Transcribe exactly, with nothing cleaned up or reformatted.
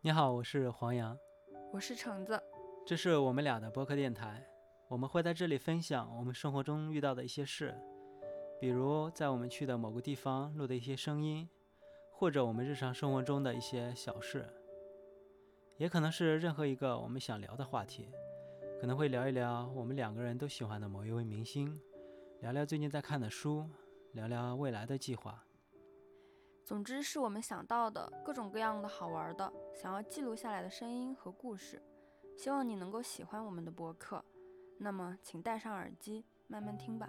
你好，我是黄洋，我是橙子，这是我们俩的播客电台，我们会在这里分享我们生活中遇到的一些事，比如在我们去的某个地方录的一些声音，或者我们日常生活中的一些小事，也可能是任何一个我们想聊的话题，可能会聊一聊我们两个人都喜欢的某一位明星，聊聊最近在看的书，聊聊未来的计划。总之是我们想到的各种各样的好玩的想要记录下来的声音和故事，希望你能够喜欢我们的播客，那么请戴上耳机慢慢听吧。